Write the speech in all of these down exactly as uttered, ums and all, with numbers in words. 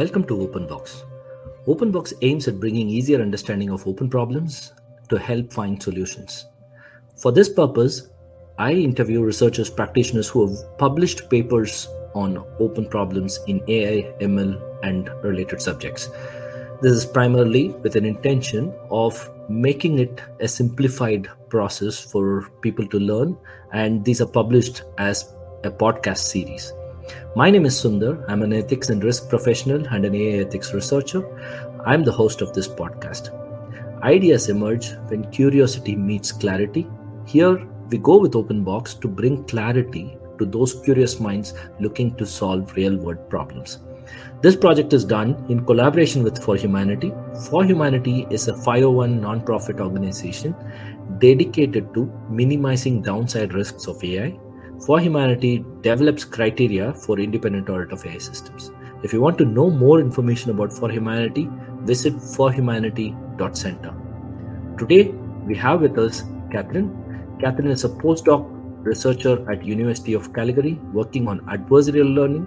Welcome to Openbox. Openbox aims at bringing easier understanding of open problems to help find solutions. For this purpose, I interview researchers, practitioners who have published papers on open problems in A I, M L, and related subjects. This is primarily with an intention of making it a simplified process for people to learn, and these are published as a podcast series. My name is Sundar. I'm an ethics and risk professional and an A I ethics researcher. I'm the host of this podcast. Ideas emerge when curiosity meets clarity. Here we go with Openbox to bring clarity to those curious minds looking to solve real-world problems. This project is done in collaboration with For Humanity. For Humanity is a five oh one nonprofit organization dedicated to minimizing downside risks of A I. For Humanity develops criteria for independent audit of A I systems. If you want to know more information about For Humanity, visit for humanity dot center. Today, we have with us Catherine. Catherine is a postdoc researcher at University of Calgary working on adversarial learning.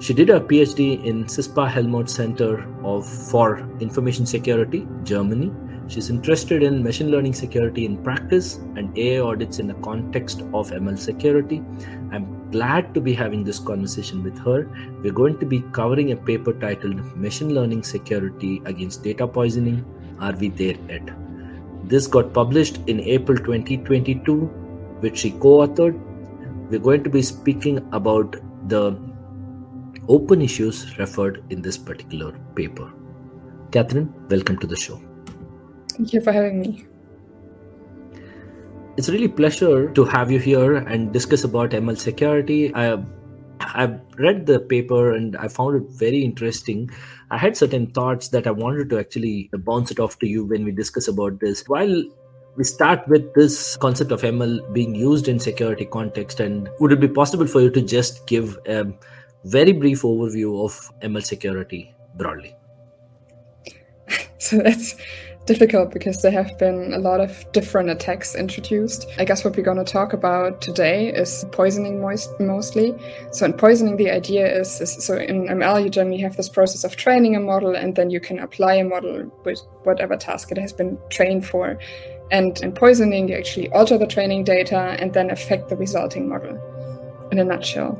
She did her PhD in CISPA Helmholtz Center of, for Information Security, Germany. She's interested in machine learning security in practice and A I audits in the context of M L security. I'm glad to be having this conversation with her. We're going to be covering a paper titled Machine Learning Security Against Data Poisoning. Are We There Yet? This got published in April twenty twenty-two, which she co-authored. We're going to be speaking about the open issues referred in this particular paper. Catherine, welcome to the show. Thank you for having me. It's really a pleasure to have you here and discuss about M L security. I, I've read the paper and I found it very interesting. I had certain thoughts that I wanted to actually bounce it off to you when we discuss about this. While we start with this concept of M L being used in security context, and would it be possible for you to just give a very brief overview of M L security broadly? So that's difficult because there have been a lot of different attacks introduced. I guess what we're going to talk about today is poisoning most, mostly. So in poisoning, the idea is, is, so in M L, you generally have this process of training a model, and then you can apply a model with whatever task it has been trained for. And in poisoning, you actually alter the training data and then affect the resulting model, in a nutshell.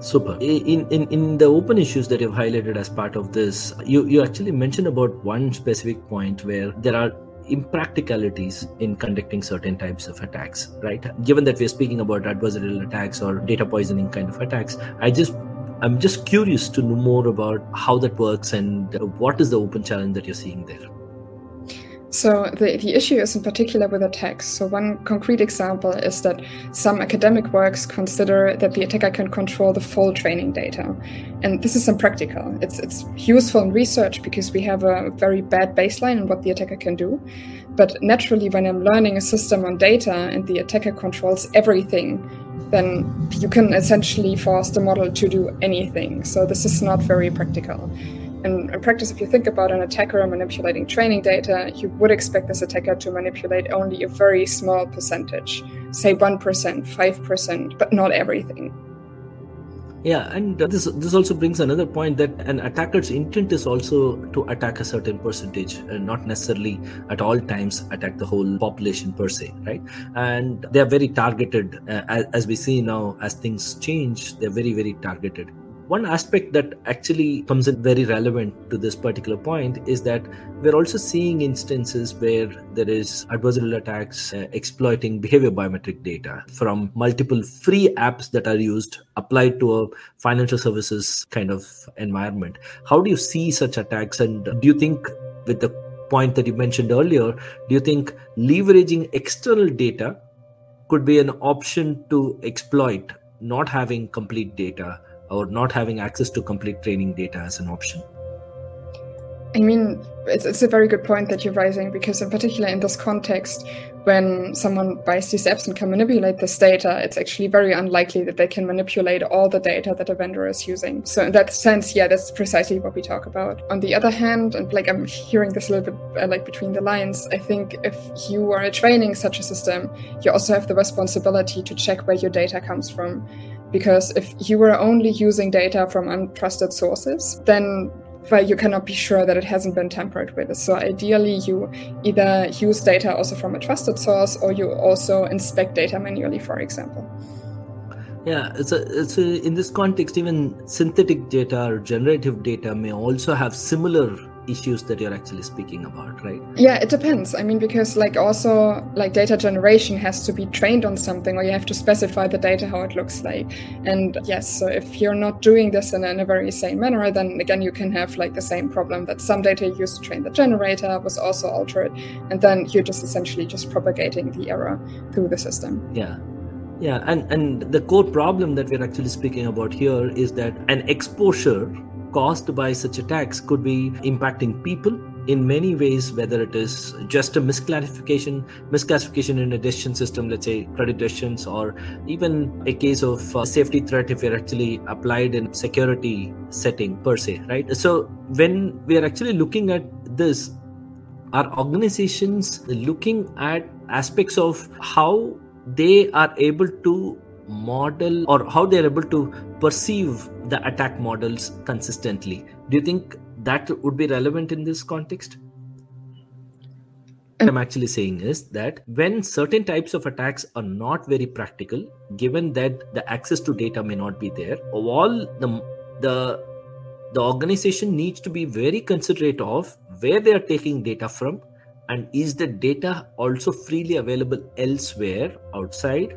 Super. In, in in the open issues that you've highlighted as part of this, you, you actually mentioned about one specific point where there are impracticalities in conducting certain types of attacks, right? Given that we're speaking about adversarial attacks or data poisoning kind of attacks, I just, I'm just curious to know more about how that works and what is the open challenge that you're seeing there. So the, the issue is in particular with attacks. So one concrete example is that some academic works consider that the attacker can control the full training data. And this is impractical. It's, it's useful in research because we have a very bad baseline in what the attacker can do. But naturally, when I'm learning a system on data and the attacker controls everything, then you can essentially force the model to do anything. So this is not very practical. And in practice, if you think about an attacker manipulating training data, you would expect this attacker to manipulate only a very small percentage, say one percent, five percent, but not everything. Yeah, and this this also brings another point that an attacker's intent is also to attack a certain percentage and not necessarily at all times attack the whole population per se, right? And they're very targeted, uh, as, as we see now, as things change, they're very, very targeted. One aspect that actually comes in very relevant to this particular point is that we're also seeing instances where there is adversarial attacks uh, exploiting behavior biometric data from multiple free apps that are used applied to a financial services kind of environment. How do you see such attacks? And do you think, with the point that you mentioned earlier, do you think leveraging external data could be an option to exploit not having complete data or not having access to complete training data as an option? I mean, it's, it's a very good point that you're raising, because in particular in this context, when someone buys these apps and can manipulate this data, it's actually very unlikely that they can manipulate all the data that a vendor is using. So in that sense, yeah, that's precisely what we talk about. On the other hand, and like I'm hearing this a little bit uh, like between the lines, I think if you are training such a system, you also have the responsibility to check where your data comes from. because if you were only using data from untrusted sources, then well, you cannot be sure that it hasn't been tampered with. So ideally, you either use data also from a trusted source, or you also inspect data manually, for example. Yeah, it's a, it's a, in this context, even synthetic data or generative data may also have similar issues that you're actually speaking about, right? Yeah, it depends. I mean, because like also like data generation has to be trained on something, or you have to specify the data, how it looks like. And yes, so if you're not doing this in a, in a very sane manner, then again, you can have like the same problem that some data used to train the generator was also altered. And then you're just essentially just propagating the error through the system. Yeah. Yeah. And, and the core problem that we're actually speaking about here is that an exposure caused by such attacks could be impacting people in many ways, whether it is just a misclassification, misclassification in a decision system, let's say credit decisions, or even a case of uh, safety threat if you're actually applied in security setting per se, right? So when we are actually looking at this, are organizations looking at aspects of how they are able to model or how they're able to perceive the attack models consistently? Do you think that would be relevant in this context? What I'm actually saying is that when certain types of attacks are not very practical, given that the access to data may not be there, all the the the organization needs to be very considerate of where they are taking data from, and is the data also freely available elsewhere outside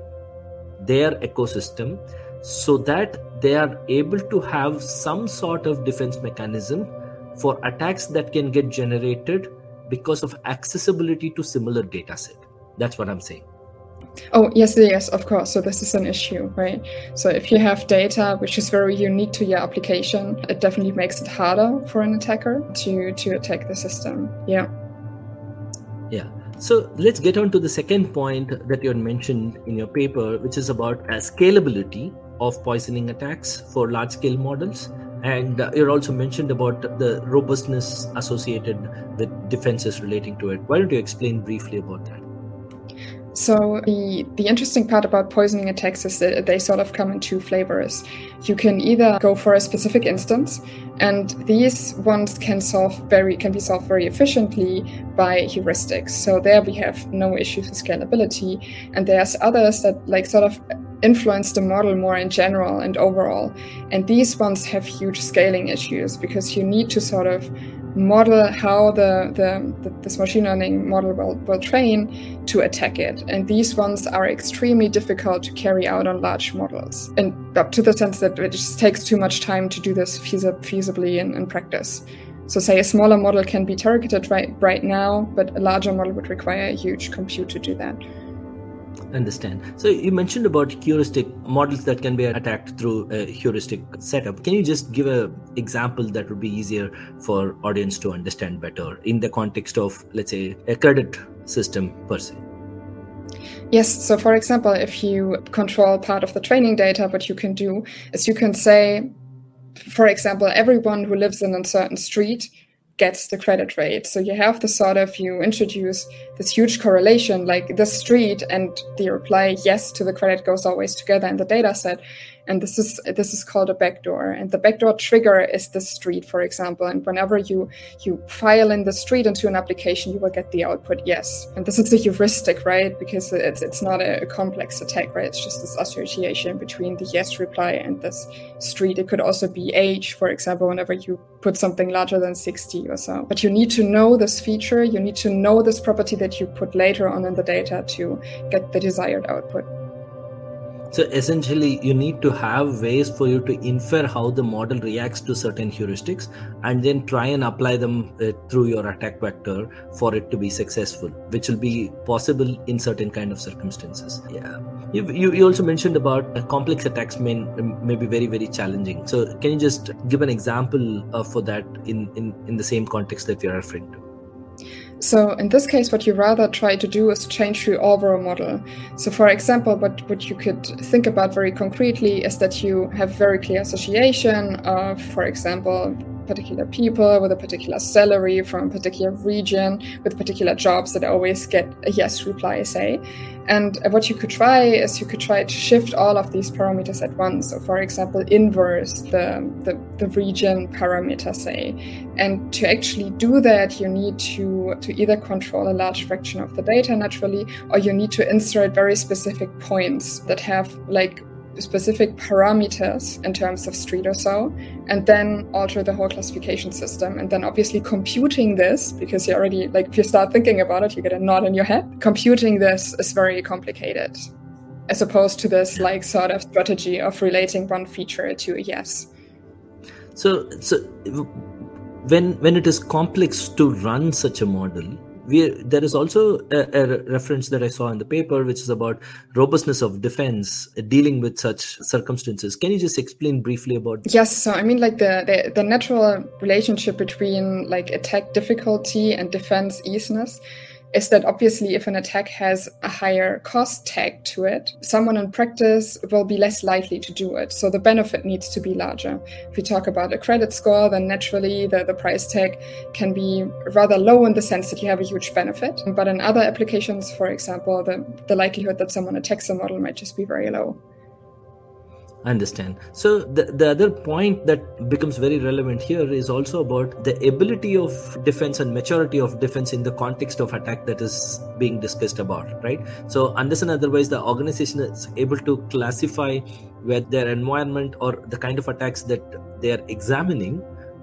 their ecosystem, so that they are able to have some sort of defense mechanism for attacks that can get generated because of accessibility to similar data set. That's what I'm saying. Oh, yes, yes, of course. So this is an issue, right? So if you have data which is very unique to your application, it definitely makes it harder for an attacker to, to attack the system. Yeah. Yeah. So let's get on to the second point that you had mentioned in your paper, which is about uh, scalability of poisoning attacks for large-scale models. And uh, you also mentioned about the robustness associated with defenses relating to it. Why don't you explain briefly about that? So the, the interesting part about poisoning attacks is that they sort of come in two flavors. You can either go for a specific instance, and these ones can solve very can be solved very efficiently by heuristics. So there we have no issues with scalability. And there's others that like sort of influence the model more in general and overall. And these ones have huge scaling issues because you need to sort of model how the, the, the this machine learning model will, will train to attack it. And these ones are extremely difficult to carry out on large models, and up to the sense that it just takes too much time to do this feasi- feasibly in, in practice. So say a smaller model can be targeted right, right now, but a larger model would require a huge compute to do that. Understand. So you mentioned about heuristic models that can be attacked through a heuristic setup. Can you just give an example that would be easier for audience to understand better in the context of, let's say, a credit system per se? Yes. So for example, if you control part of the training data, what you can do is you can say, for example, everyone who lives in a certain street gets the credit rate. So you have the sort of, you introduce this huge correlation, like the street and the reply yes to the credit goes always together in the data set. And this is this is called a backdoor. And the backdoor trigger is the street, for example. And whenever you, you file in the street into an application, you will get the output yes. And this is a heuristic, right? Because it's it's not a complex attack, right? It's just this association between the yes reply and this street. It could also be age, for example, whenever you put something larger than sixty or so. But you need to know this feature. You need to know this property that you put later on in the data to get the desired output. So essentially, you need to have ways for you to infer how the model reacts to certain heuristics and then try and apply them uh, through your attack vector for it to be successful, which will be possible in certain kind of circumstances. Yeah. You, you, you also mentioned about uh, complex attacks may, may be very, very challenging. So can you just give an example uh, for that in, in, in the same context that we are referring to? So in this case, what you rather try to do is change the overall model. So for example, what, what you could think about very concretely is that you have very clear association of, for example, particular people, with a particular salary, from a particular region, with particular jobs that always get a yes reply, say. And what you could try is you could try to shift all of these parameters at once. So, for example, inverse the, the, the region parameter, say. And to actually do that, you need to, to either control a large fraction of the data naturally, or you need to insert very specific points that have like specific parameters in terms of street or so, and then alter the whole classification system. And then obviously computing this, because you already, like, if you start thinking about it, you get a nod in your head. Computing this is very complicated, as opposed to this, like, sort of strategy of relating one feature to a yes. So, so when when it is complex to run such a model, We, there is also a, a reference that I saw in the paper, which is about robustness of defense dealing with such circumstances. Can you just explain briefly about that? Yes. So, I mean, like the, the, the natural relationship between like attack difficulty and defense easiness is that obviously if an attack has a higher cost tag to it, someone in practice will be less likely to do it. So the benefit needs to be larger. If we talk about a credit score, then naturally the, the price tag can be rather low in the sense that you have a huge benefit. But in other applications, for example, the, the likelihood that someone attacks a model might just be very low. Understand. So the, the other point that becomes very relevant here is also about the ability of defense and maturity of defense in the context of attack that is being discussed about, right? So unless and otherwise the organization is able to classify where their environment or the kind of attacks that they are examining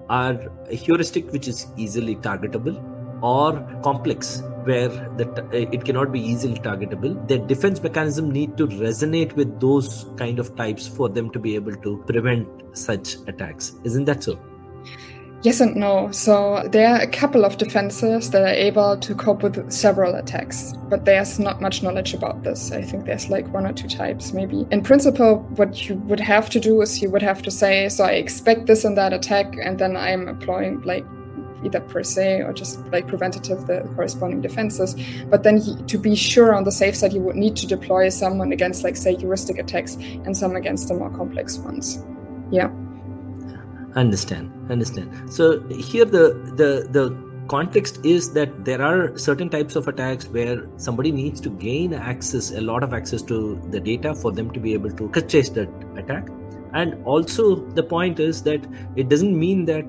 are a heuristic which is easily targetable or complex, where that it cannot be easily targetable. Their defense mechanism need to resonate with those kind of types for them to be able to prevent such attacks. Isn't that so? Yes and no. So there are a couple of defenses that are able to cope with several attacks, but there's not much knowledge about this. I think there's like one or two types maybe. In principle, what you would have to do is you would have to say, so I expect this and that attack, and then I'm employing like either per se or just like preventative, the corresponding defenses. But then he, to be sure on the safe side, you would need to deploy someone against like say heuristic attacks and some against the more complex ones. Yeah. Understand, understand. So here the, the, the context is that there are certain types of attacks where somebody needs to gain access, a lot of access to the data for them to be able to chase that attack. And also the point is that it doesn't mean that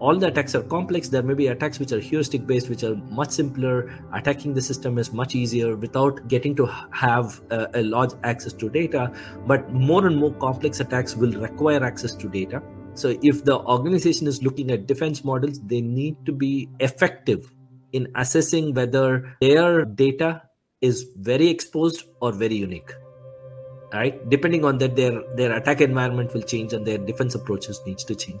all the attacks are complex. There may be attacks which are heuristic based, which are much simpler. Attacking the system is much easier without getting to have a, a large access to data. But more and more complex attacks will require access to data. So if the organization is looking at defense models, they need to be effective in assessing whether their data is very exposed or very unique. All right? Depending on that, their, their attack environment will change and their defense approaches needs to change.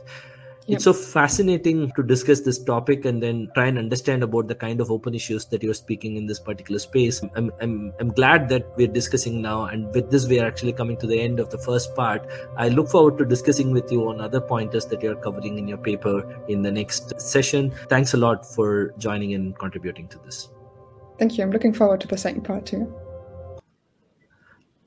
It's so fascinating to discuss this topic and then try and understand about the kind of open issues that you're speaking in this particular space. I'm I'm I'm glad that we're discussing now, and with this we are actually coming to the end of the first part. I look forward to discussing with you on other pointers that you're covering in your paper in the next session. Thanks a lot for joining and contributing to this. Thank you. I'm looking forward to the second part too.